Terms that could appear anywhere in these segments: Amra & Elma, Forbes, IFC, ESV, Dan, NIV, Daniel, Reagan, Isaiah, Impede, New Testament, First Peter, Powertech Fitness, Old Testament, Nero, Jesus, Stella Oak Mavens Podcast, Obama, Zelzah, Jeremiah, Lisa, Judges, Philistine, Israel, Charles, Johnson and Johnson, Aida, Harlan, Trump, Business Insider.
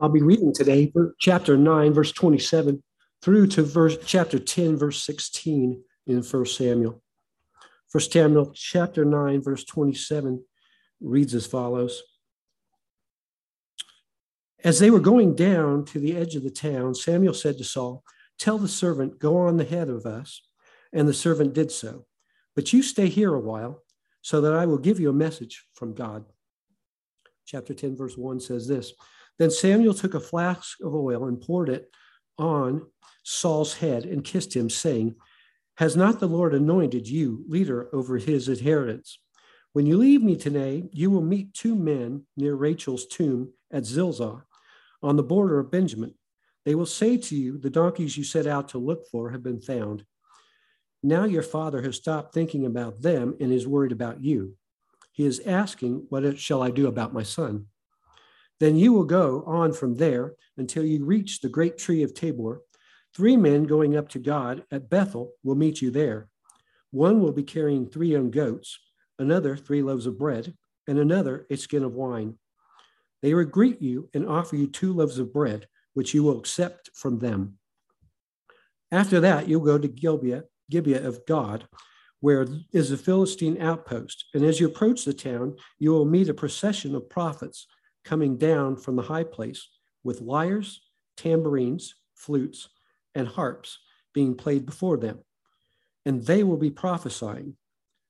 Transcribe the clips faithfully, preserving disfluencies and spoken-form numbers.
I'll be reading today, chapter nine, verse twenty-seven, through to verse chapter ten, verse sixteen in First Samuel. First Samuel chapter nine, verse twenty-seven reads as follows. As they were going down to the edge of the town, Samuel said to Saul, "Tell the servant, go on ahead of us." And the servant did so. "But you stay here a while, so that I will give you a message from God." Chapter ten, verse one says this. Then Samuel took a flask of oil and poured it on Saul's head and kissed him, saying, "Has not the Lord anointed you leader over his inheritance? When you leave me today, you will meet two men near Rachel's tomb at Zilzah, on the border of Benjamin. They will say to you, 'The donkeys you set out to look for have been found.' Now your father has stopped thinking about them and is worried about you. He is asking, 'What shall I do about my son?' Then you will go on from there until you reach the great tree of Tabor. Three men going up to God at Bethel will meet you there. One will be carrying three young goats, another three loaves of bread, and another a skin of wine. They will greet you and offer you two loaves of bread, which you will accept from them. After that, you'll go to Gibeah, Gibeah of God, where is a Philistine outpost. And as you approach the town, you will meet a procession of prophets coming down from the high place with lyres, tambourines, flutes, and harps being played before them. And they will be prophesying.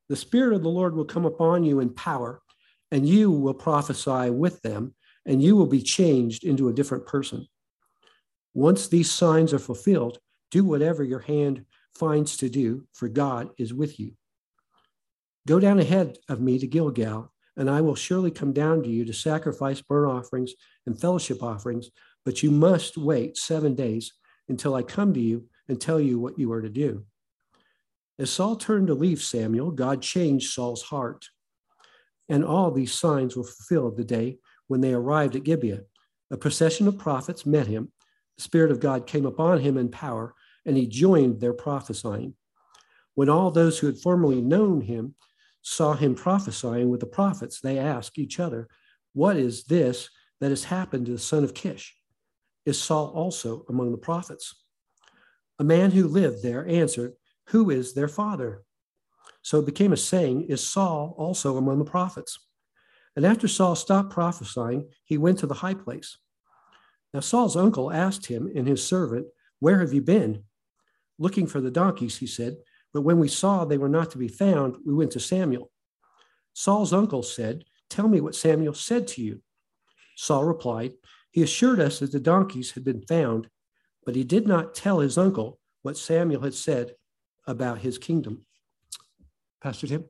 The Spirit of the Lord will come upon you in power, and you will prophesy with them, and you will be changed into a different person. Once these signs are fulfilled, do whatever your hand finds to do, for God is with you. Go down ahead of me to Gilgal, and I will surely come down to you to sacrifice burnt offerings and fellowship offerings, but you must wait seven days until I come to you and tell you what you are to do." As Saul turned to leave Samuel, God changed Saul's heart. And all these signs were fulfilled the day when they arrived at Gibeah. A procession of prophets met him. The Spirit of God came upon him in power, and he joined their prophesying. When all those who had formerly known him saw him prophesying with the prophets, they asked each other, "What is this that has happened to the son of Kish? Is Saul also among the prophets?" A man who lived there answered, "Who is their father?" So it became a saying, "Is Saul also among the prophets?" And after Saul stopped prophesying, he went to the high place. Now Saul's uncle asked him and his servant, "Where have you been?" "Looking for the donkeys," he said, "but when we saw they were not to be found, we went to Samuel." Saul's uncle said, "Tell me what Samuel said to you." Saul replied, "He assured us that the donkeys had been found, but he did not tell his uncle what Samuel had said about his kingdom." Pastor Tim?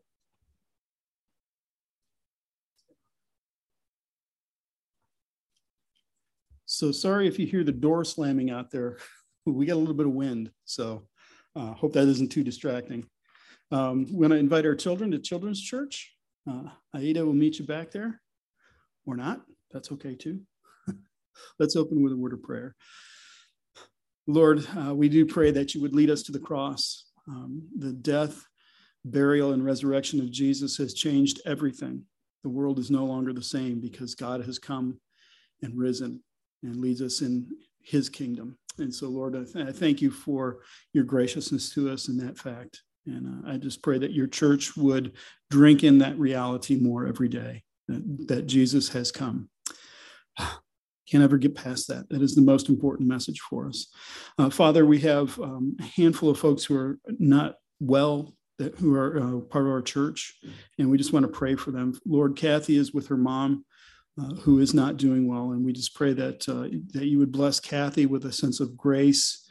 So sorry if you hear the door slamming out there. We got a little bit of wind, so I uh, hope that isn't too distracting. Um, we're going to invite our children to Children's Church. Uh, Aida will meet you back there, or not. That's okay, too. Let's open with a word of prayer. Lord, uh, we do pray that you would lead us to the cross. Um, the death, burial, and resurrection of Jesus has changed everything. The world is no longer the same because God has come and risen and leads us in his kingdom. And so, Lord, I, th- I thank you for your graciousness to us in that fact. And uh, I just pray that your church would drink in that reality more every day, that, that Jesus has come. Can't ever get past that. That is the most important message for us. Uh, Father, we have um, a handful of folks who are not well, that, who are uh, part of our church, and we just want to pray for them. Lord, Kathy is with her mom, uh, who is not doing well, and we just pray that uh, that you would bless Kathy with a sense of grace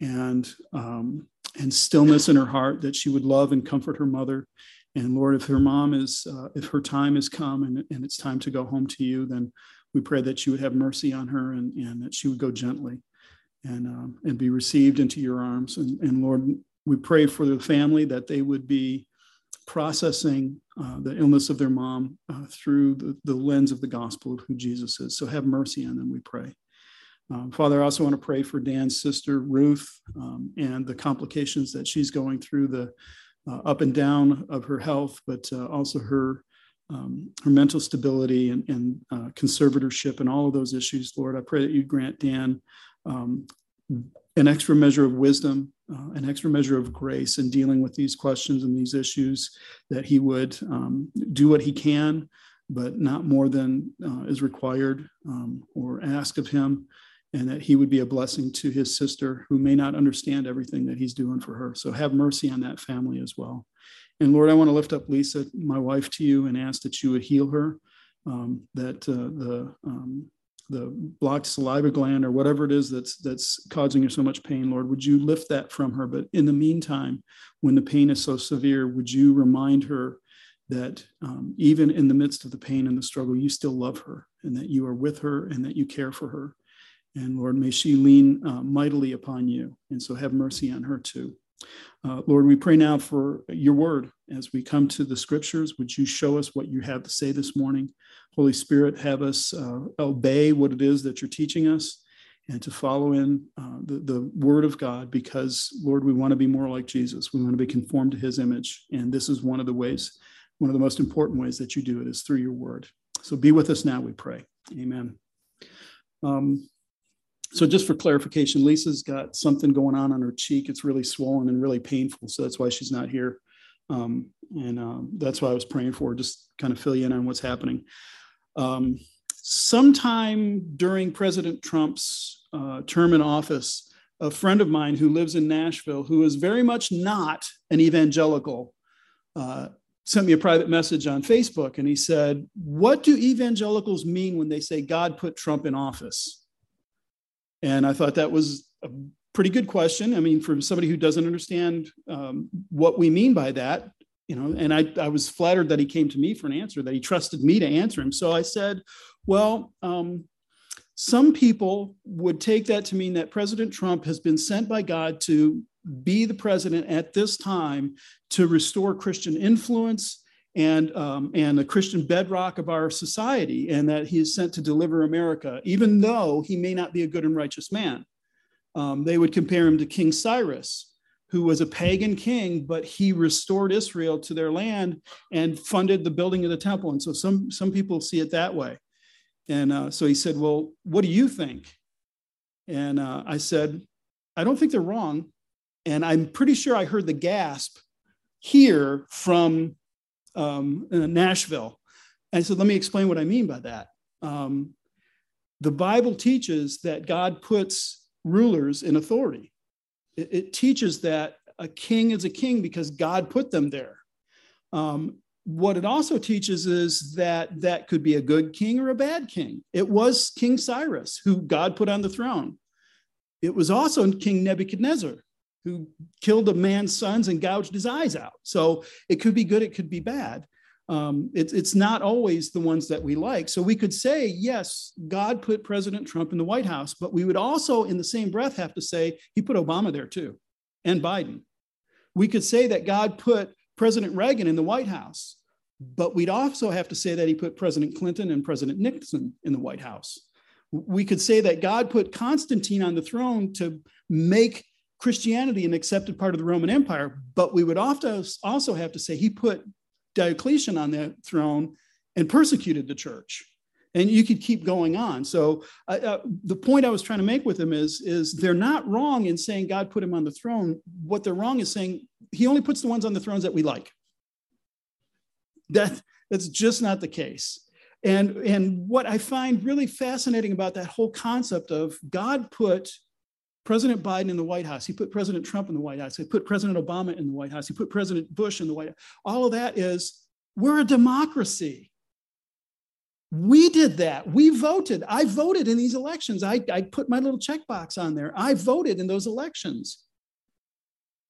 and um, and stillness in her heart, that she would love and comfort her mother. And Lord, if her mom is, uh, if her time has come and, and it's time to go home to you, then we pray that you would have mercy on her and, and that she would go gently and um, and be received into your arms. And, and Lord, we pray for the family that they would be processing uh, the illness of their mom uh, through the, the lens of the gospel of who Jesus is. So have mercy on them, we pray. Um, Father, I also want to pray for Dan's sister, Ruth, um, and the complications that she's going through, the uh, up and down of her health, but uh, also her um, her mental stability and, and uh, conservatorship and all of those issues. Lord, I pray that you grant Dan um, an extra measure of wisdom, uh, an extra measure of grace in dealing with these questions and these issues, that he would um, do what he can, but not more than uh, is required um, or asked of him, and that he would be a blessing to his sister, who may not understand everything that he's doing for her. So have mercy on that family as well. And Lord, I want to lift up Lisa, my wife, to you and ask that you would heal her, um, that uh, the um, the blocked saliva gland or whatever it is that's that's causing her so much pain, Lord, would you lift that from her? But in the meantime, when the pain is so severe, would you remind her that um, even in the midst of the pain and the struggle, you still love her, and that you are with her, and that you care for her. And Lord, may she lean uh, mightily upon you. And so have mercy on her too. Uh, Lord, we pray now for your word. As we come to the scriptures, would you show us what you have to say this morning? Holy Spirit, have us uh, obey what it is that you're teaching us, and to follow in uh, the, the word of God, because Lord, we want to be more like Jesus. We want to be conformed to his image. And this is one of the ways, one of the most important ways that you do it, is through your word. So be with us now, we pray. Amen. Um, So just for clarification, Lisa's got something going on on her cheek. It's really swollen and really painful. So that's why she's not here. Um, and um, that's why I was praying for her, just kind of fill you in on what's happening. Um, sometime during President Trump's uh, term in office, a friend of mine who lives in Nashville, who is very much not an evangelical, uh, sent me a private message on Facebook. And he said, "What do evangelicals mean when they say God put Trump in office?" And I thought that was a pretty good question. I mean, for somebody who doesn't understand um, what we mean by that, you know, and I, I was flattered that he came to me for an answer, that he trusted me to answer him. So I said, well, um, some people would take that to mean that President Trump has been sent by God to be the president at this time to restore Christian influence and um, and the Christian bedrock of our society, and that he is sent to deliver America, even though he may not be a good and righteous man. Um, they would compare him to King Cyrus, who was a pagan king, but he restored Israel to their land and funded the building of the temple. And so some, some people see it that way. And uh, so he said, well, what do you think? And uh, I said, I don't think they're wrong. And I'm pretty sure I heard the gasp here from Um, in Nashville. And so let me explain what I mean by that. Um, the Bible teaches that God puts rulers in authority. It, it teaches that a king is a king because God put them there. Um, what it also teaches is that that could be a good king or a bad king. It was King Cyrus who God put on the throne. It was also King Nebuchadnezzar, who killed a man's sons and gouged his eyes out. So it could be good, it could be bad. Um, it, it's not always the ones that we like. So we could say, yes, God put President Trump in the White House, but we would also in the same breath have to say he put Obama there too, and Biden. We could say that God put President Reagan in the White House, but we'd also have to say that he put President Clinton and President Nixon in the White House. We could say that God put Constantine on the throne to make Christianity an accepted part of the Roman Empire, but we would often also have to say he put Diocletian on the throne and persecuted the church. And you could keep going on. So uh, uh, the point I was trying to make with him is, is they're not wrong in saying God put him on the throne. What they're wrong is saying he only puts the ones on the thrones that we like. That, that's just not the case. And, and what I find really fascinating about that whole concept of God put President Biden in the White House, he put President Trump in the White House, he put President Obama in the White House, he put President Bush in the White House. All of that is, we're a democracy. We did that. We voted. I voted in these elections. I, I put my little checkbox on there. I voted in those elections.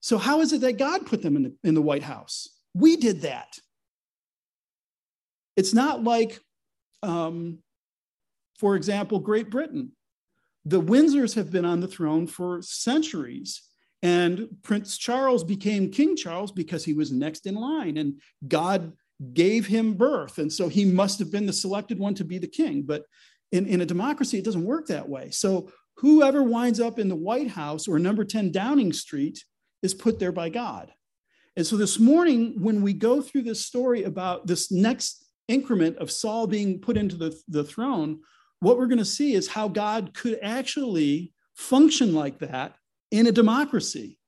So how is it that God put them in the, in the White House? We did that. It's not like, um, for example, Great Britain. The Windsors have been on the throne for centuries, and Prince Charles became King Charles because he was next in line, and God gave him birth, and so he must have been the selected one to be the king. But in, in a democracy, it doesn't work that way. So whoever winds up in the White House or number ten Downing Street is put there by God. And so this morning, when we go through this story about this next increment of Saul being put into the, the throne, what we're going to see is how God could actually function like that in a democracy,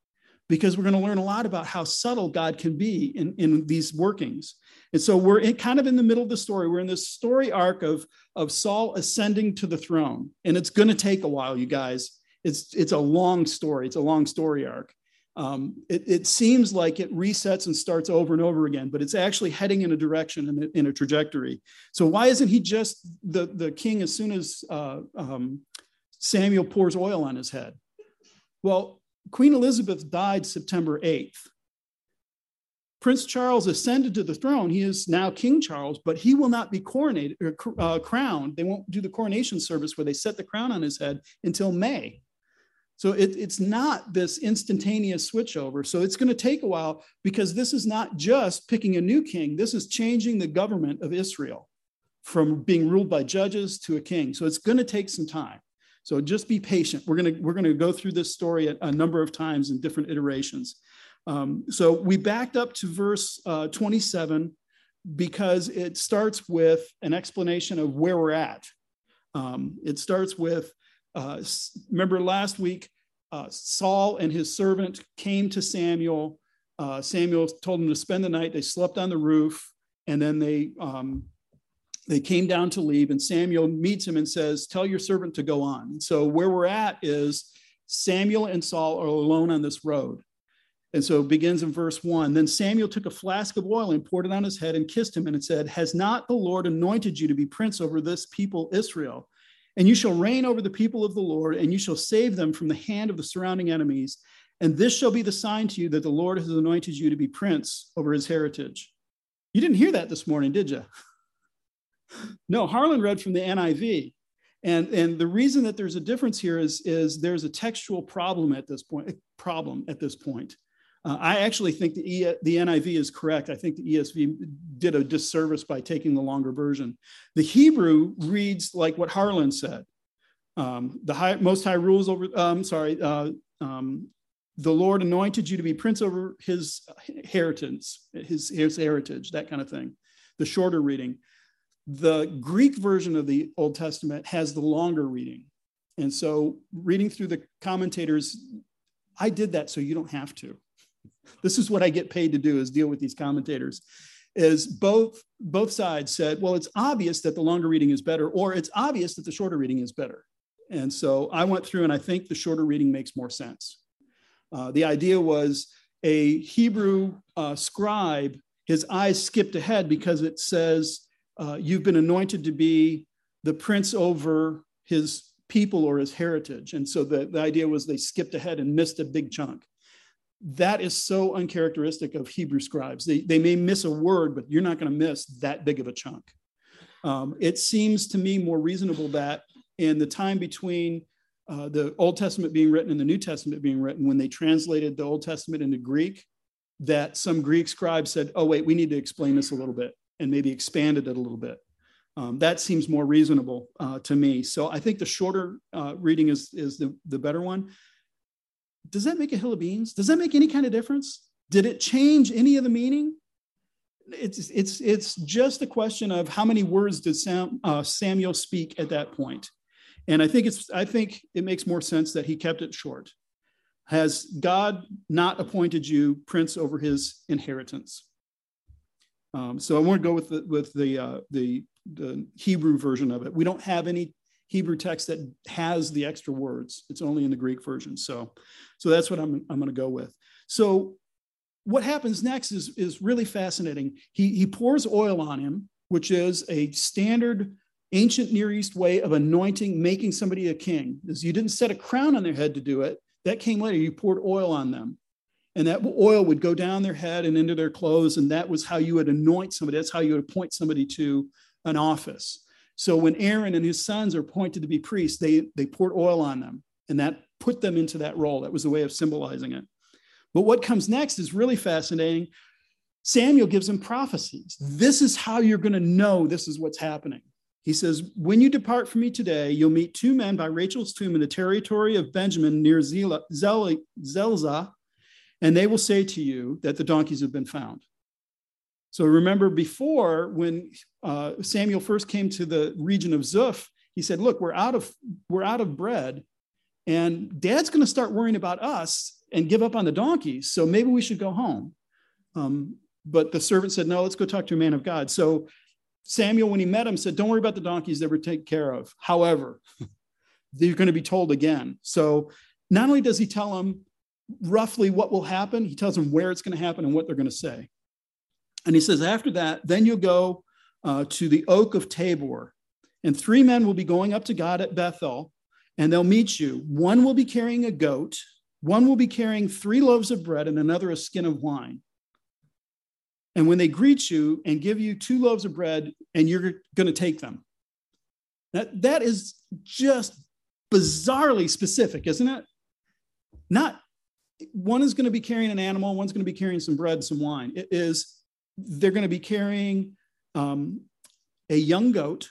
because we're going to learn a lot about how subtle God can be in, in these workings. And so we're in, kind of in the middle of the story. We're in this story arc of, of Saul ascending to the throne. And it's going to take a while, you guys. It's, it's a long story. It's a long story arc. Um, it, it seems like it resets and starts over and over again, but it's actually heading in a direction and in, in a trajectory. So why isn't he just the, the king as soon as uh, um, Samuel pours oil on his head? Well, Queen Elizabeth died September eighth. Prince Charles ascended to the throne. He is now King Charles, but he will not be coronated or uh, crowned. They won't do the coronation service where they set the crown on his head until May. So it, it's not this instantaneous switchover. So it's going to take a while, because this is not just picking a new king. This is changing the government of Israel from being ruled by judges to a king. So it's going to take some time. So just be patient. We're going to, we're going to go through this story a, a number of times in different iterations. Um, so we backed up to verse uh, twenty-seven because it starts with an explanation of where we're at. Um, it starts with, uh, remember last week, uh, Saul and his servant came to Samuel. Uh, Samuel told him to spend the night. They slept on the roof, and then they, um, they came down to leave, and Samuel meets him and says, tell your servant to go on. So where we're at is Samuel and Saul are alone on this road. And so it begins in verse one. Then Samuel took a flask of oil and poured it on his head and kissed him. And it said, has not the Lord anointed you to be prince over this people, Israel? And you shall reign over the people of the Lord, and you shall save them from the hand of the surrounding enemies. And this shall be the sign to you that the Lord has anointed you to be prince over his heritage. You didn't hear that this morning, did you? No, Harlan read from the N I V. And, and the reason that there's a difference here is, is there's a textual problem at this point, problem at this point. Uh, I actually think the, e, the N I V is correct. I think the E S V did a disservice by taking the longer version. The Hebrew reads like what Harlan said. Um, the high, most high rules over, uh, I'm sorry, uh, um, the Lord anointed you to be prince over his inheritance, his, his heritage, that kind of thing. The shorter reading. The Greek version of the Old Testament has the longer reading. And so reading through the commentators, I did that so you don't have to. This is what I get paid to do, is deal with these commentators, is both, both sides said, well, it's obvious that the longer reading is better, or it's obvious that the shorter reading is better. And so I went through and I think the shorter reading makes more sense. Uh, the idea was a Hebrew uh, scribe, his eyes skipped ahead because it says, uh, you've been anointed to be the prince over his people or his heritage. And so the, the idea was they skipped ahead and missed a big chunk. That is so uncharacteristic of Hebrew scribes. They, they may miss a word, but you're not going to miss that big of a chunk. Um, it seems to me more reasonable that in the time between uh, the Old Testament being written and the New Testament being written, when they translated the Old Testament into Greek, that some Greek scribes said, oh, wait, we need to explain this a little bit, and maybe expanded it a little bit. Um, that seems more reasonable uh, to me. So I think the shorter uh, reading is, is the, the better one. Does that make a hill of beans? Does that make any kind of difference? Did it change any of the meaning? It's, it's, it's just a question of how many words did Sam, uh, Samuel speak at that point. And I think, it's, I think it makes more sense that he kept it short. Has God not appointed you prince over his inheritance? Um, so I want to go with the, with the, uh, the, the Hebrew version of it. We don't have any Hebrew text that has the extra words. It's only in the Greek version. So, so that's what I'm, I'm going to go with. So what happens next is, is really fascinating. He, he pours oil on him, which is a standard ancient Near East way of anointing, making somebody a king. Is you didn't set a crown on their head to do it. That came later. You poured oil on them. And that oil would go down their head and into their clothes. And that was how you would anoint somebody. That's how you would appoint somebody to an office. So when Aaron and his sons are appointed to be priests, they, they poured oil on them, and that put them into that role. That was a way of symbolizing it. But what comes next is really fascinating. Samuel gives him prophecies. This is how you're going to know this is what's happening. He says, when you depart from me today, you'll meet two men by Rachel's tomb in the territory of Benjamin near Zela, Zela, Zelzah, and they will say to you that the donkeys have been found. So remember before, when uh, Samuel first came to the region of Zoph, he said, look, we're out of, we're out of bread, and dad's going to start worrying about us and give up on the donkeys, so maybe we should go home. Um, but the servant said, no, let's go talk to a man of God. So Samuel, when he met him, said, don't worry about the donkeys, they were taken care of. However, they're going to be told again. So not only does he tell them roughly what will happen, he tells them where it's going to happen and what they're going to say. And he says, after that, then you'll go uh, to the oak of Tabor, and three men will be going up to God at Bethel, and they'll meet you. One will be carrying a goat, one will be carrying three loaves of bread, and another a skin of wine. And when they greet you and give you two loaves of bread, and you're going to take them. That, that is just bizarrely specific, isn't it? Not one is going to be carrying an animal, one's going to be carrying some bread, some wine. It is, they're going to be carrying um, a young goat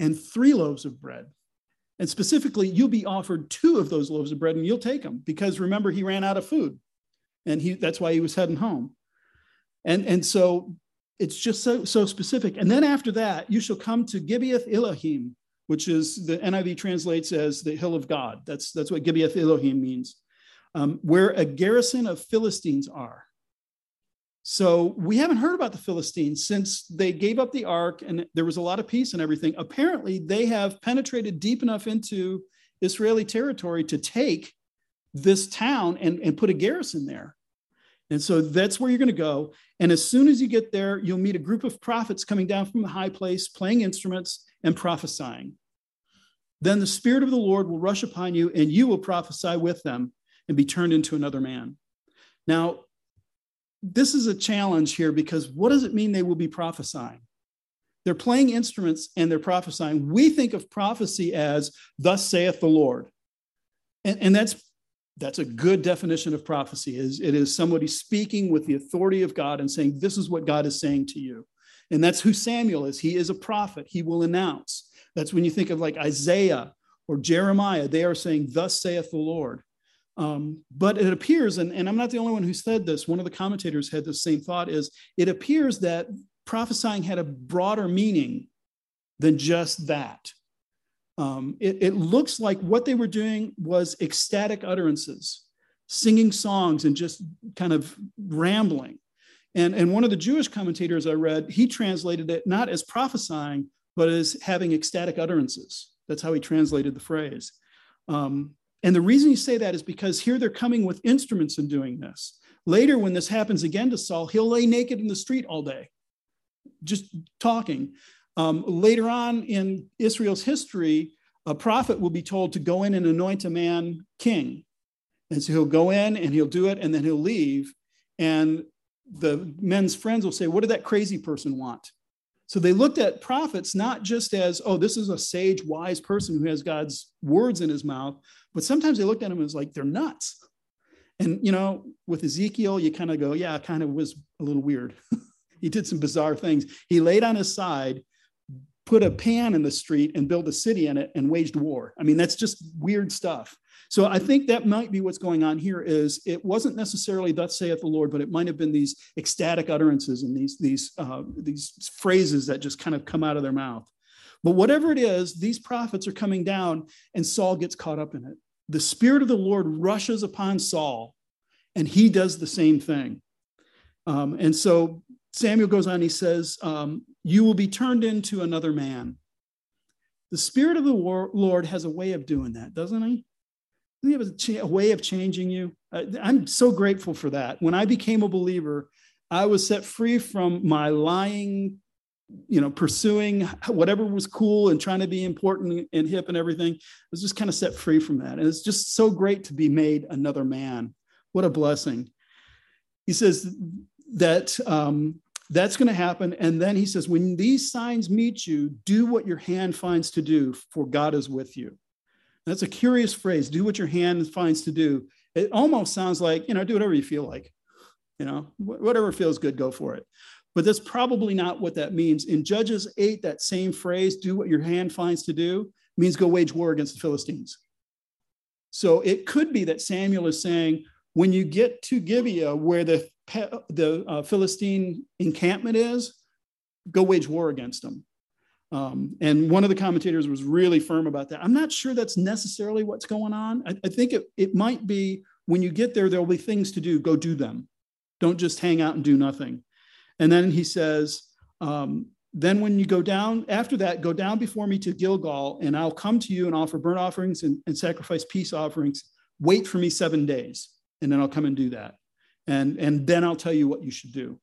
and three loaves of bread. And specifically, you'll be offered two of those loaves of bread, and you'll take them, because remember, he ran out of food, and he, that's why he was heading home. And, and so it's just so, so specific. And then after that, you shall come to Gibeah Elohim, which is, the N I V translates as the hill of God. That's, that's what Gibeah Elohim means, um, where a garrison of Philistines are. So we haven't heard about the Philistines since they gave up the ark, and there was a lot of peace and everything. Apparently, they have penetrated deep enough into Israeli territory to take this town and, and put a garrison there. And so that's where you're going to go. And as soon as you get there, you'll meet a group of prophets coming down from the high place, playing instruments and prophesying. Then the Spirit of the Lord will rush upon you, and you will prophesy with them and be turned into another man. Now, this is a challenge here, because what does it mean they will be prophesying? They're playing instruments and they're prophesying. We think of prophecy as, thus saith the Lord. And, and that's That's a good definition of prophecy. Is it is somebody speaking with the authority of God and saying, this is what God is saying to you. And that's who Samuel is. He is a prophet. He will announce. That's when you think of like Isaiah or Jeremiah. They are saying, thus saith the Lord. Um, but it appears, and, and I'm not the only one who said this, one of the commentators had the same thought, is it appears that prophesying had a broader meaning than just that. Um, it, it looks like what they were doing was ecstatic utterances, singing songs and just kind of rambling. And, and one of the Jewish commentators I read, he translated it not as prophesying, but as having ecstatic utterances. That's how he translated the phrase. Um, and the reason you say that is because here they're coming with instruments and doing this. Later, when this happens again to Saul, he'll lay naked in the street all day, just talking. Um, later on in Israel's history, a prophet will be told to go in and anoint a man king. And so he'll go in and he'll do it, and then he'll leave. And the men's friends will say, what did that crazy person want? So they looked at prophets not just as, oh, this is a sage, wise person who has God's words in his mouth, but sometimes they looked at them as like, they're nuts. And, you know, with Ezekiel, you kind of go, yeah, it kind of was a little weird. He did some bizarre things. He laid on his side, put a pan in the street and build a city in it, and waged war. I mean, that's just weird stuff. So I think that might be what's going on here. Is it wasn't necessarily thus saith the Lord, but it might have been these ecstatic utterances and these, these, uh, these phrases that just kind of come out of their mouth. But whatever it is, these prophets are coming down, and Saul gets caught up in it. The Spirit of the Lord rushes upon Saul, and he does the same thing. Um, and so Samuel goes on, he says, um, you will be turned into another man. The Spirit of the Lord has a way of doing that, doesn't he? Doesn't he have a way of changing you? I'm so grateful for that. When I became a believer, I was set free from my lying, you know, pursuing whatever was cool and trying to be important and hip and everything. I was just kind of set free from that. And it's just so great to be made another man. What a blessing. He says that um, that's going to happen. And then he says, when these signs meet you, do what your hand finds to do, for God is with you. That's a curious phrase. Do what your hand finds to do. It almost sounds like, you know, do whatever you feel like, you know, whatever feels good, go for it. But that's probably not what that means. In Judges eight, that same phrase, do what your hand finds to do, means go wage war against the Philistines. So it could be that Samuel is saying, When you get to Gibeah, where the, the uh, Philistine encampment is, go wage war against them. Um, and one of the commentators was really firm about that. I'm not sure that's necessarily what's going on. I, I think it, it might be when you get there, there'll be things to do. Go do them. Don't just hang out and do nothing. And then he says, um, then when you go down, after that, go down before me to Gilgal, and I'll come to you and offer burnt offerings and, and sacrifice peace offerings. Wait for me seven days, and then I'll come and do that. And, and then I'll tell you what you should do.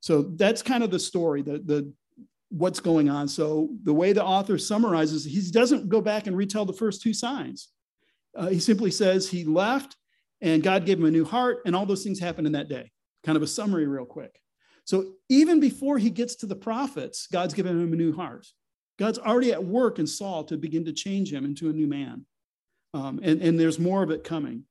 So that's kind of the story, the, the what's going on. So the way the author summarizes, he doesn't go back and retell the first two signs. Uh, he simply says he left, and God gave him a new heart, and all those things happened in that day. Kind of a summary real quick. So even before he gets to the prophets, God's given him a new heart. God's already at work in Saul to begin to change him into a new man. Um, and, and there's more of it coming.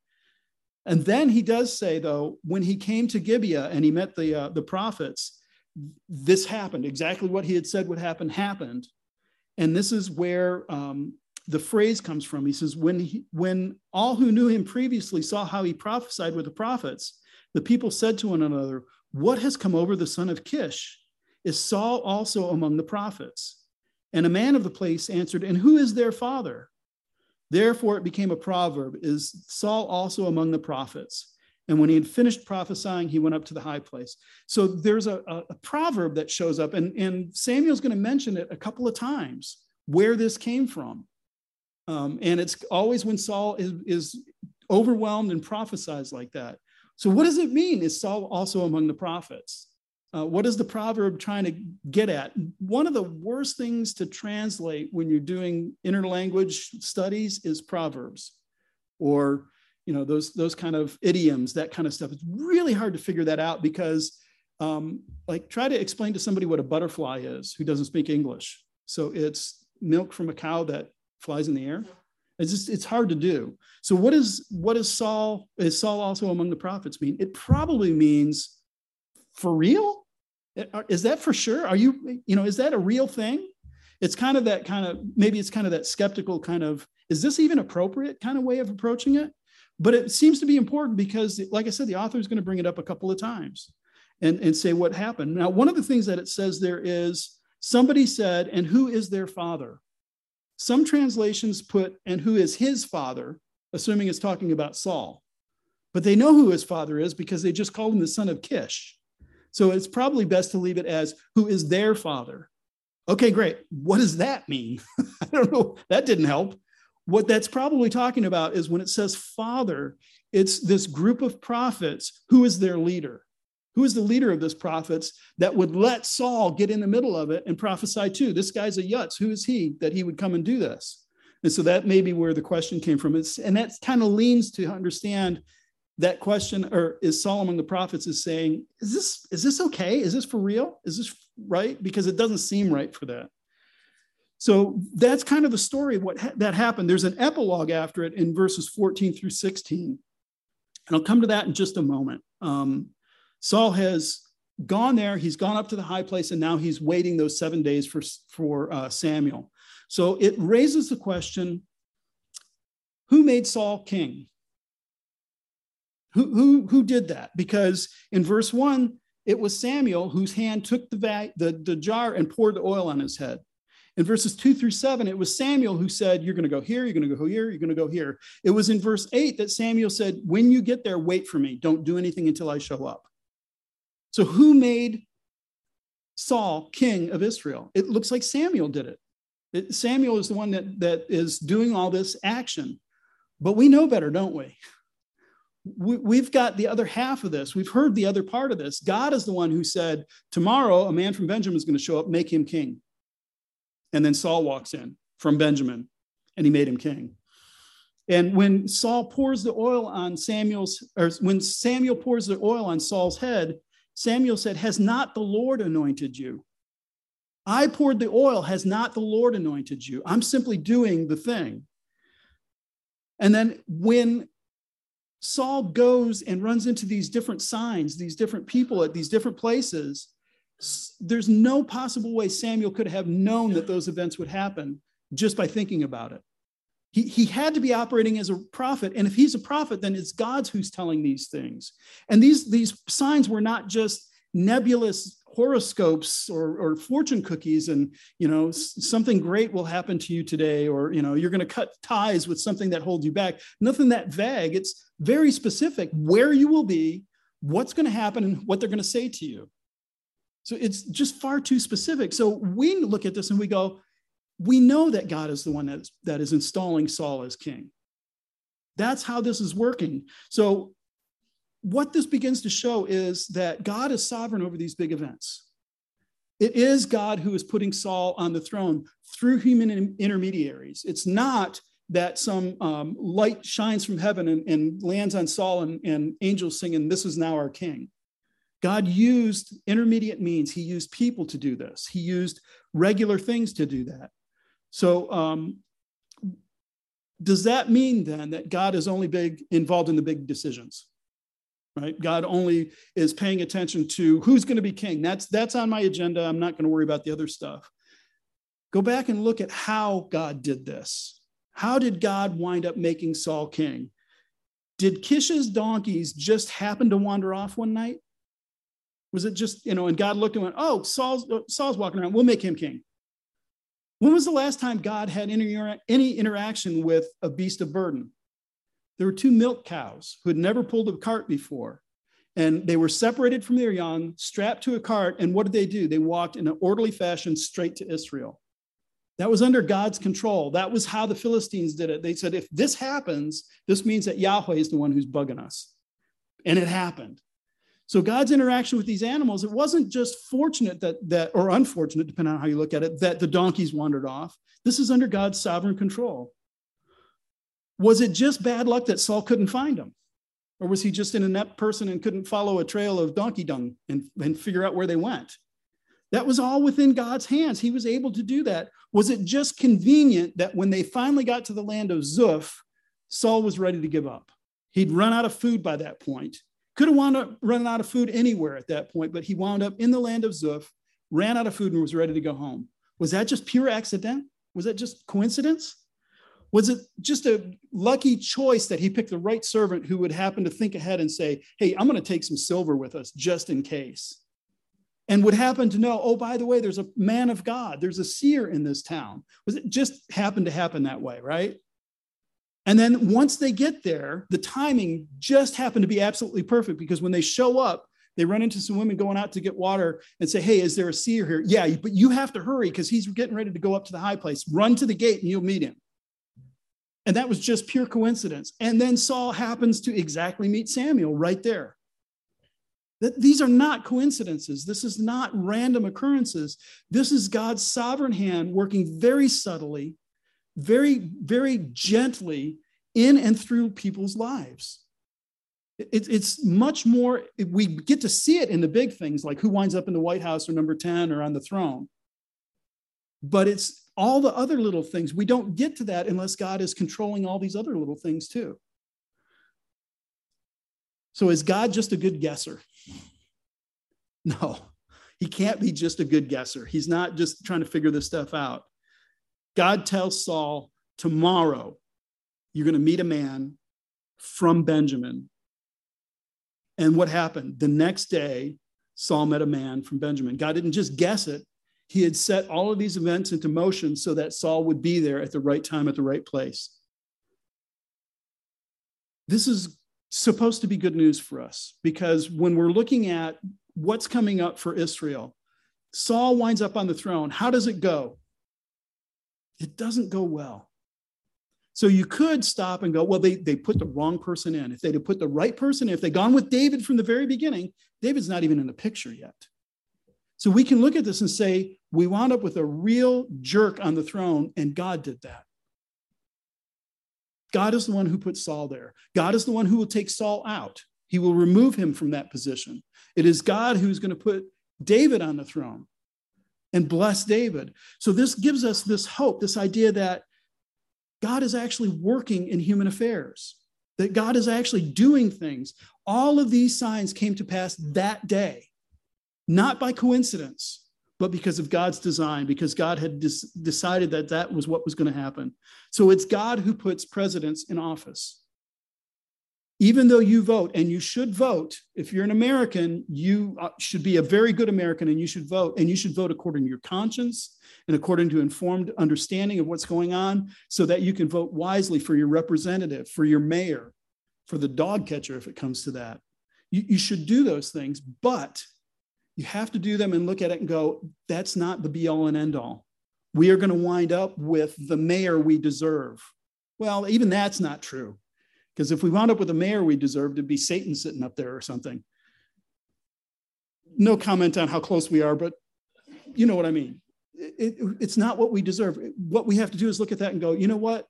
And then he does say, though, when he came to Gibeah and he met the, uh, the prophets, this happened. Exactly what he had said would happen, happened. And this is where um, the phrase comes from. He says, when, he, when all who knew him previously saw how he prophesied with the prophets, the people said to one another, what has come over the son of Kish? Is Saul also among the prophets? And a man of the place answered, and who is their father? Therefore it became a proverb, is Saul also among the prophets? And when he had finished prophesying, he went up to the high place. So there's a, a, a proverb that shows up, and, and Samuel's going to mention it a couple of times, where this came from. Um, and it's always when Saul is, is overwhelmed and prophesies like that. So what does it mean? Is Saul also among the prophets? Uh, what is the proverb trying to get at? One of the worst things to translate when you're doing interlanguage studies is proverbs, or you know those those kind of idioms, that kind of stuff. It's really hard to figure that out because, um, like, try to explain to somebody what a butterfly is who doesn't speak English. So it's milk from a cow that flies in the air. It's just, it's hard to do. So what is what is Saul? Is Saul also among the prophets mean? It probably means, for real? Is that for sure? Are you, you know, is that a real thing? It's kind of that kind of, maybe it's kind of that skeptical kind of, is this even appropriate kind of way of approaching it? But it seems to be important because, like I said, the author is going to bring it up a couple of times and, and say what happened. Now, one of the things that it says there is somebody said, and who is their father? Some translations put, and who is his father, assuming it's talking about Saul. But they know who his father is because they just called him the son of Kish. So it's probably best to leave it as who is their father. Okay, great. What does that mean? I don't know. That didn't help. What that's probably talking about is when it says father, it's this group of prophets. Who is their leader? Who is the leader of this prophets that would let Saul get in the middle of it and prophesy too? This guy's a yutz. Who is he that he would come and do this? And so that may be where the question came from. It's, and that kind of leans to understand that question, or is Saul among the prophets, is saying, is this, is this okay? Is this for real? Is this right? Because it doesn't seem right for that. So that's kind of the story of what ha- that happened. There's an epilogue after it in verses fourteen through sixteen. And I'll come to that in just a moment. Um, Saul has gone there. He's gone up to the high place, and now he's waiting those seven days for, for uh, Samuel. So it raises the question, who made Saul king? Who, who, who did that? Because in verse one, it was Samuel whose hand took the, va- the, the jar and poured the oil on his head. In verses two through seven, it was Samuel who said, you're going to go here, you're going to go here, you're going to go here. It was in verse eight that Samuel said, when you get there, wait for me. Don't do anything until I show up. So who made Saul king of Israel? It looks like Samuel did it. it Samuel is the one that, that is doing all this action. But we know better, don't we? We've got the other half of this. We've heard the other part of this. God is the one who said, tomorrow a man from Benjamin is going to show up, make him king. And then Saul walks in from Benjamin, and he made him king. And when Saul pours the oil on Samuel's, or when Samuel pours the oil on Saul's head, Samuel said, has not the Lord anointed you? I poured the oil, has not the Lord anointed you? I'm simply doing the thing. And then when Saul goes and runs into these different signs, these different people at these different places, there's no possible way Samuel could have known that those events would happen just by thinking about it. He, he had to be operating as a prophet. And if he's a prophet, then it's God's who's telling these things. And these, these signs were not just nebulous horoscopes or, or fortune cookies and, you know, something great will happen to you today, or, you know, you're going to cut ties with something that holds you back. Nothing that vague. It's very specific where you will be, what's going to happen, and what they're going to say to you. So it's just far too specific. So we look at this and we go, we know that God is the one that is, that is installing Saul as king. That's how this is working. So what this begins to show is that God is sovereign over these big events. It is God who is putting Saul on the throne through human intermediaries. It's not that some um, light shines from heaven and, and lands on Saul and, and angels singing, "This is now our king." God used intermediate means. He used people to do this. He used regular things to do that. So um, does that mean then that God is only big involved in the big decisions, right? God only is paying attention to who's going to be king. That's, that's on my agenda. I'm not going to worry about the other stuff. Go back and look at how God did this. How did God wind up making Saul king? Did Kish's donkeys just happen to wander off one night? Was it just, you know, and God looked and went, oh, Saul's, Saul's walking around. We'll make him king. When was the last time God had any, any interaction with a beast of burden? There were two milk cows who had never pulled a cart before, and they were separated from their young, strapped to a cart, and what did they do? They walked in an orderly fashion straight to Israel. That was under God's control. That was how the Philistines did it. They said, if this happens, this means that Yahweh is the one who's bugging us. And it happened. So God's interaction with these animals, it wasn't just fortunate that, that, or unfortunate, depending on how you look at it, that the donkeys wandered off. This is under God's sovereign control. Was it just bad luck that Saul couldn't find them? Or was he just an inept person and couldn't follow a trail of donkey dung and, and figure out where they went? That was all within God's hands. He was able to do that. Was it just convenient that when they finally got to the land of Zoph, Saul was ready to give up? He'd run out of food by that point. Could have wound up running out of food anywhere at that point, but he wound up in the land of Zoph, ran out of food, and was ready to go home. Was that just pure accident? Was that just coincidence? Was it just a lucky choice that he picked the right servant who would happen to think ahead and say, hey, I'm going to take some silver with us just in case? And would happen to know, oh, by the way, there's a man of God. There's a seer in this town. Was it just happened to happen that way, right? And then once they get there, the timing just happened to be absolutely perfect, because when they show up, they run into some women going out to get water and say, hey, is there a seer here? Yeah, but you have to hurry because he's getting ready to go up to the high place. Run to the gate and you'll meet him. And that was just pure coincidence. And then Saul happens to exactly meet Samuel right there. These are not coincidences. This is not random occurrences. This is God's sovereign hand working very subtly, very, very gently in and through people's lives. It, it's much more, we get to see it in the big things, like who winds up in the White House or number ten or on the throne. But it's all the other little things. We don't get to that unless God is controlling all these other little things too. So is God just a good guesser? No, he can't be just a good guesser. He's not just trying to figure this stuff out. God tells Saul, tomorrow, you're going to meet a man from Benjamin. And what happened? The next day, Saul met a man from Benjamin. God didn't just guess it. He had set all of these events into motion so that Saul would be there at the right time, at the right place. This is supposed to be good news for us, because when we're looking at what's coming up for Israel, Saul winds up on the throne. How does it go? It doesn't go well. So you could stop and go, well, they, they put the wrong person in. If they'd have put the right person in, if they'd gone with David from the very beginning, David's not even in the picture yet. So we can look at this and say, we wound up with a real jerk on the throne, and God did that. God is the one who put Saul there. God is the one who will take Saul out. He will remove him from that position. It is God who's going to put David on the throne and bless David. So this gives us this hope, this idea that God is actually working in human affairs, that God is actually doing things. All of these signs came to pass that day, not by coincidence, but because of God's design, because God had dis- decided that that was what was going to happen. So it's God who puts presidents in office. Even though you vote, and you should vote, if you're an American, you should be a very good American, and you should vote, and you should vote according to your conscience and according to informed understanding of what's going on, so that you can vote wisely for your representative, for your mayor, for the dog catcher, if it comes to that. You, you should do those things, but you have to do them and look at it and go, that's not the be all and end all. We are going to wind up with the mayor we deserve. Well, even that's not true. Because if we wound up with a mayor we deserve, it'd be Satan sitting up there or something. No comment on how close we are, but you know what I mean. It, it, it's not what we deserve. What we have to do is look at that and go, you know what?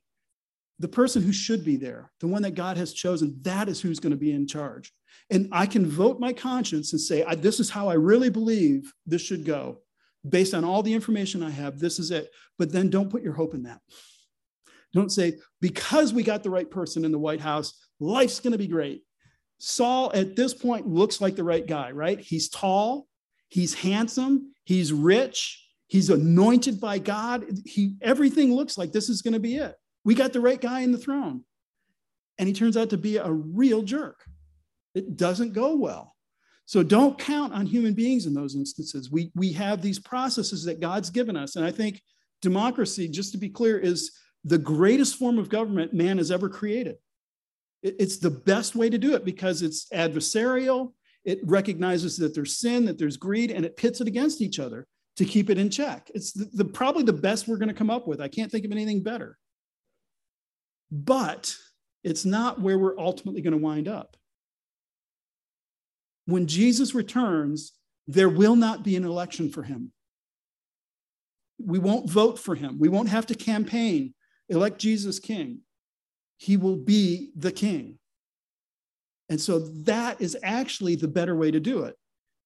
The person who should be there, the one that God has chosen, that is who's going to be in charge. And I can vote my conscience and say, I, this is how I really believe this should go. Based on all the information I have, this is it. But then don't put your hope in that. Don't say, because we got the right person in the White House, life's going to be great. Saul, at this point, looks like the right guy, right? He's tall. He's handsome. He's rich. He's anointed by God. He, everything looks like this is going to be it. We got the right guy in the throne. And he turns out to be a real jerk. It doesn't go well. So don't count on human beings in those instances. We, we have these processes that God's given us. And I think democracy, just to be clear, is the greatest form of government man has ever created. It, it's the best way to do it because it's adversarial. It recognizes that there's sin, that there's greed, and it pits it against each other to keep it in check. It's the, the, probably the best we're going to come up with. I can't think of anything better. But it's not where we're ultimately going to wind up. When Jesus returns, there will not be an election for him. We won't vote for him. We won't have to campaign, elect Jesus king. He will be the king. And so that is actually the better way to do it.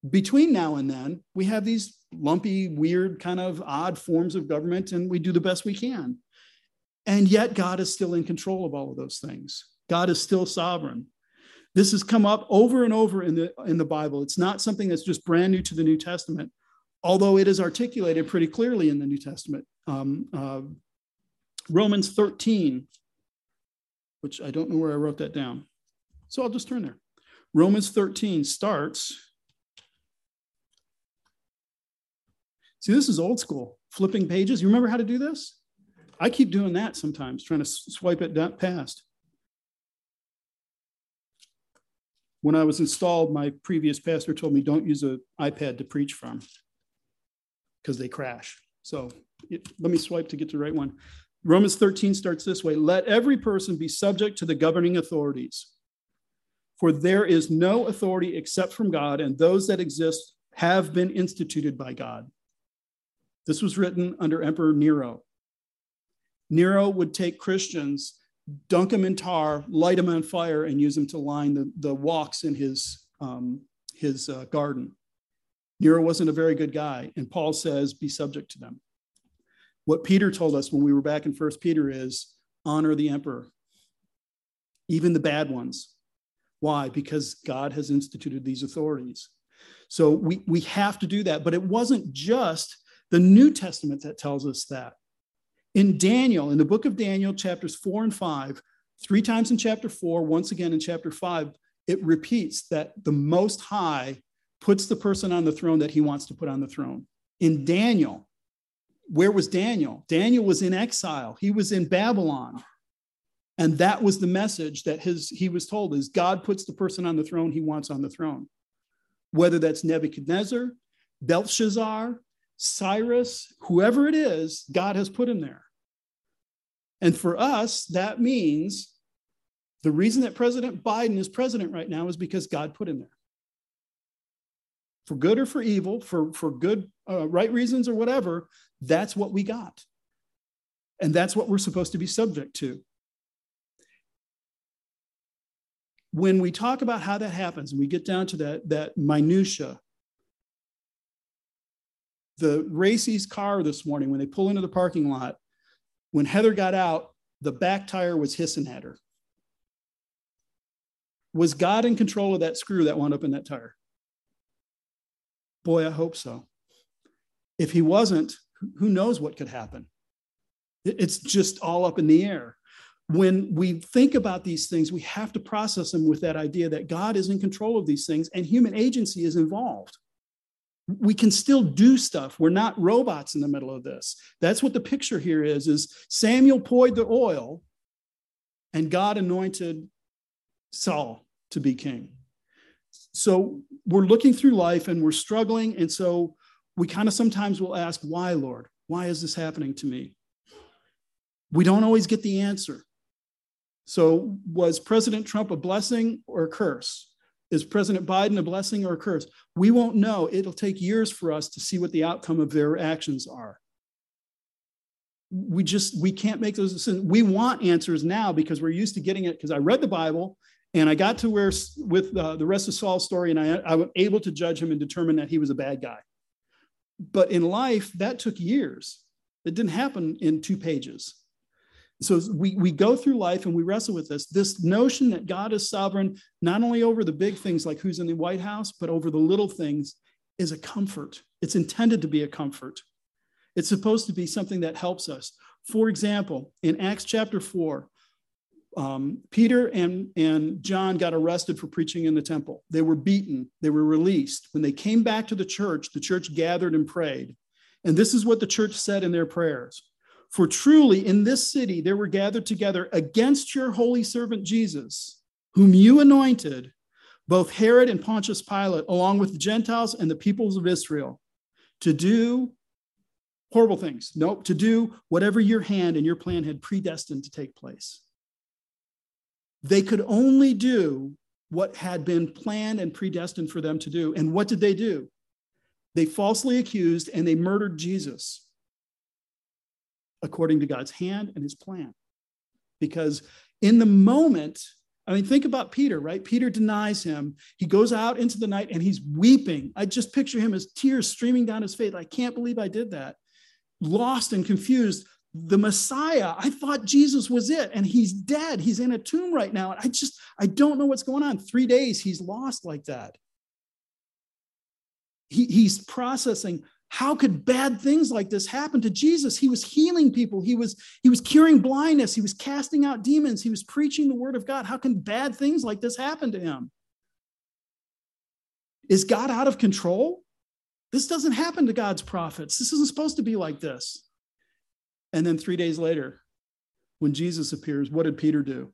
Between now and then, we have these lumpy, weird, kind of odd forms of government, and we do the best we can. And yet God is still in control of all of those things. God is still sovereign. This has come up over and over in the, in the Bible. It's not something that's just brand new to the New Testament, although it is articulated pretty clearly in the New Testament. Um, uh, Romans thirteen, which I don't know where I wrote that down. So I'll just turn there. Romans thirteen starts. See, this is old school, flipping pages. You remember how to do this? I keep doing that sometimes, trying to swipe it past. When I was installed, my previous pastor told me don't use an iPad to preach from because they crash. So it, let me swipe to get to the right one. Romans thirteen starts this way. Let every person be subject to the governing authorities, for there is no authority except from God, and those that exist have been instituted by God. This was written under Emperor Nero. Nero would take Christians, dunk them in tar, light them on fire, and use them to line the, the walks in his, um, his uh, garden. Nero wasn't a very good guy, and Paul says, be subject to them. What Peter told us when we were back in First Peter is, honor the emperor, even the bad ones. Why? Because God has instituted these authorities. So we, we have to do that, but it wasn't just the New Testament that tells us that. In Daniel, in the book of Daniel, chapters four and five, three times in chapter four, once again in chapter five, it repeats that the Most High puts the person on the throne that he wants to put on the throne. In Daniel, where was Daniel? Daniel was in exile. He was in Babylon. And that was the message that his he was told is God puts the person on the throne he wants on the throne. Whether that's Nebuchadnezzar, Belshazzar, Cyrus, whoever it is, God has put him there. And for us, that means the reason that President Biden is president right now is because God put him there. For good or for evil, for, for good, uh, right reasons or whatever, that's what we got. And that's what we're supposed to be subject to. When we talk about how that happens, and we get down to that, that minutia. The Racy's car this morning, when they pull into the parking lot, when Heather got out, the back tire was hissing at her. Was God in control of that screw that wound up in that tire? Boy, I hope so. If he wasn't, who knows what could happen? It's just all up in the air. When we think about these things, we have to process them with that idea that God is in control of these things and human agency is involved. We can still do stuff. We're not robots in the middle of this. That's what the picture here is, is Samuel poured the oil and God anointed Saul to be king. So we're looking through life and we're struggling. And so we kind of sometimes will ask, why, Lord? Why is this happening to me? We don't always get the answer. So was President Trump a blessing or a curse? Is President Biden a blessing or a curse? We won't know. It'll take years for us to see what the outcome of their actions are. We just, we can't make those decisions. We want answers now because we're used to getting it because I read the Bible and I got to where with uh, the rest of Saul's story and I, I was able to judge him and determine that he was a bad guy. But in life, that took years. It didn't happen in two pages. So we, we go through life and we wrestle with this, this notion that God is sovereign, not only over the big things like who's in the White House, but over the little things is a comfort. It's intended to be a comfort. It's supposed to be something that helps us. For example, in Acts chapter four, um, Peter and, and John got arrested for preaching in the temple. They were beaten. They were released. When they came back to the church, the church gathered and prayed. And this is what the church said in their prayers. For truly in this city there were gathered together against your holy servant Jesus, whom you anointed, both Herod and Pontius Pilate, along with the Gentiles and the peoples of Israel, to do horrible things. Nope, to do whatever your hand and your plan had predestined to take place. They could only do what had been planned and predestined for them to do. And what did they do? They falsely accused and they murdered Jesus, according to God's hand and his plan. Because in the moment, I mean, think about Peter, right? Peter denies him. He goes out into the night and he's weeping. I just picture him as tears streaming down his face. I can't believe I did that. Lost and confused. The Messiah, I thought Jesus was it. And he's dead. He's in a tomb right now. And I just, I don't know what's going on. Three days he's lost like that. He, he's processing. How could bad things like this happen to Jesus? He was healing people. He was, he was curing blindness. He was casting out demons. He was preaching the word of God. How can bad things like this happen to him? Is God out of control? This doesn't happen to God's prophets. This isn't supposed to be like this. And then three days later, when Jesus appears, what did Peter do?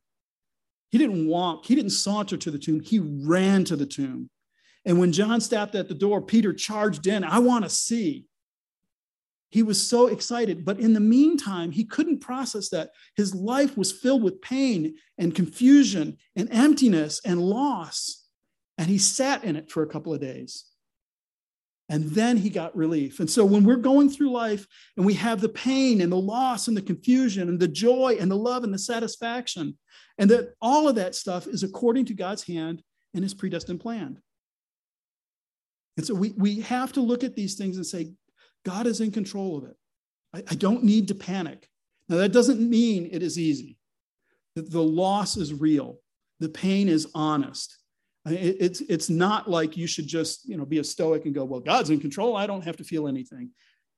He didn't walk. He didn't saunter to the tomb. He ran to the tomb. And when John stopped at the door, Peter charged in. I want to see. He was so excited. But in the meantime, he couldn't process that. His life was filled with pain and confusion and emptiness and loss. And he sat in it for a couple of days. And then he got relief. And so when we're going through life and we have the pain and the loss and the confusion and the joy and the love and the satisfaction, and that all of that stuff is according to God's hand and his predestined plan. And so we, we have to look at these things and say, God is in control of it. I, I don't need to panic. Now, that doesn't mean it is easy. The, the loss is real. The pain is honest. I mean, it, it's, it's not like you should just, you know, be a stoic and go, well, God's in control. I don't have to feel anything.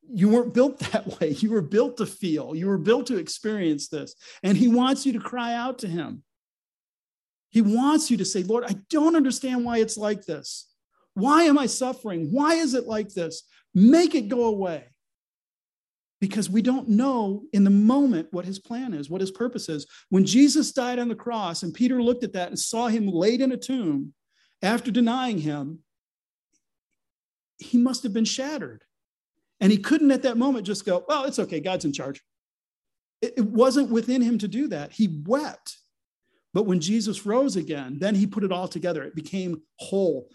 You weren't built that way. You were built to feel. You were built to experience this. And he wants you to cry out to him. He wants you to say, Lord, I don't understand why it's like this. Why am I suffering? Why is it like this? Make it go away. Because we don't know in the moment what his plan is, what his purpose is. When Jesus died on the cross and Peter looked at that and saw him laid in a tomb after denying him, he must have been shattered. And he couldn't at that moment just go, well, it's okay, God's in charge. It, it wasn't within him to do that. He wept. But when Jesus rose again, then he put it all together. It became whole.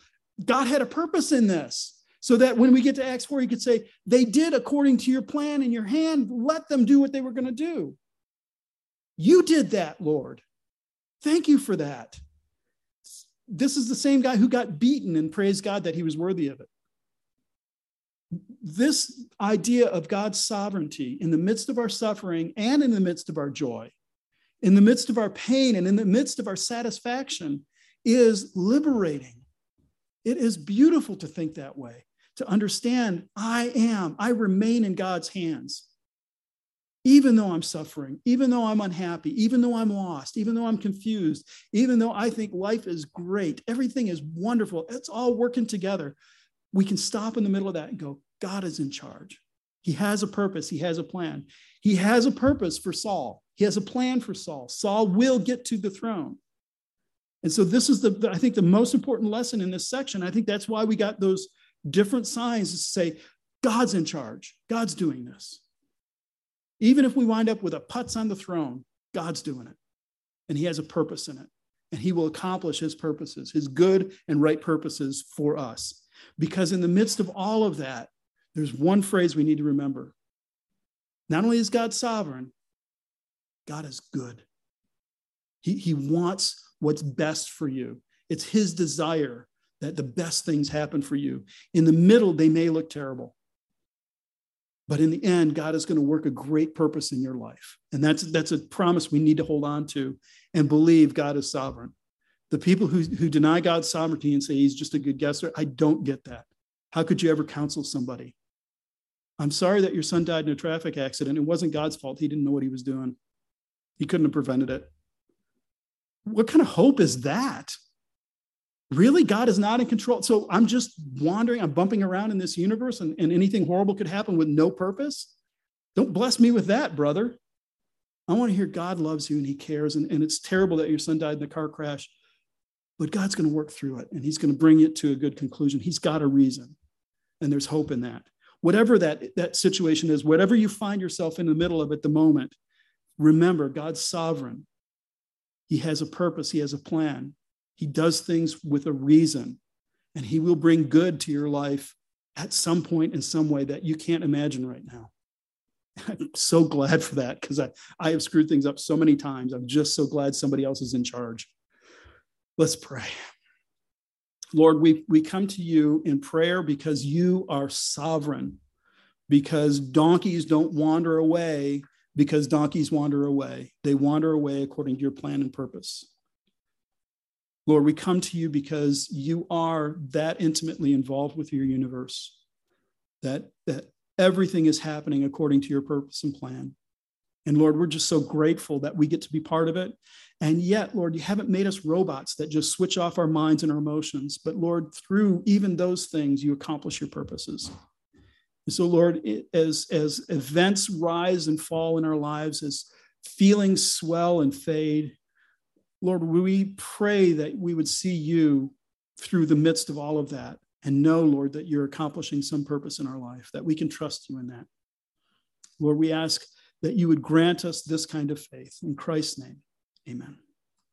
God had a purpose in this so that when we get to Acts four, you could say, they did according to your plan and your hand, let them do what they were going to do. You did that, Lord. Thank you for that. This is the same guy who got beaten and praised God that he was worthy of it. This idea of God's sovereignty in the midst of our suffering and in the midst of our joy, in the midst of our pain and in the midst of our satisfaction is liberating. It is beautiful to think that way, to understand I am, I remain in God's hands. Even though I'm suffering, even though I'm unhappy, even though I'm lost, even though I'm confused, even though I think life is great, everything is wonderful, it's all working together. We can stop in the middle of that and go, God is in charge. He has a purpose. He has a plan. He has a purpose for Saul. He has a plan for Saul. Saul will get to the throne. And so this is, the, the I think, the most important lesson in this section. I think that's why we got those different signs to say, God's in charge. God's doing this. Even if we wind up with a putz on the throne, God's doing it. And he has a purpose in it. And he will accomplish his purposes, his good and right purposes for us. Because in the midst of all of that, there's one phrase we need to remember. Not only is God sovereign, God is good. He, he wants what's best for you. It's his desire that the best things happen for you. In the middle, they may look terrible. But in the end, God is going to work a great purpose in your life. And that's, that's a promise we need to hold on to and believe God is sovereign. The people who, who deny God's sovereignty and say he's just a good guesser, I don't get that. How could you ever counsel somebody? I'm sorry that your son died in a traffic accident. It wasn't God's fault. He didn't know what he was doing. He couldn't have prevented it. What kind of hope is that? Really, God is not in control. So I'm just wandering, I'm bumping around in this universe and, and anything horrible could happen with no purpose. Don't bless me with that, brother. I want to hear God loves you and he cares. And, and it's terrible that your son died in the car crash, but God's going to work through it and he's going to bring it to a good conclusion. He's got a reason and there's hope in that. Whatever that, that situation is, whatever you find yourself in the middle of at the moment, remember God's sovereign. He has a purpose. He has a plan. He does things with a reason, and he will bring good to your life at some point in some way that you can't imagine right now. I'm so glad for that because I, I have screwed things up so many times. I'm just so glad somebody else is in charge. Let's pray. Lord, we, we come to you in prayer because you are sovereign, because donkeys don't wander away, because donkeys wander away. They wander away according to your plan and purpose. Lord, we come to you because you are that intimately involved with your universe, that, that everything is happening according to your purpose and plan. And Lord, we're just so grateful that we get to be part of it. And yet, Lord, you haven't made us robots that just switch off our minds and our emotions. But Lord, through even those things, you accomplish your purposes. And so Lord, it, as, as events rise and fall in our lives, as feelings swell and fade, Lord, we pray that we would see you through the midst of all of that and know, Lord, that you're accomplishing some purpose in our life, that we can trust you in that. Lord, we ask that you would grant us this kind of faith. In Christ's name, amen.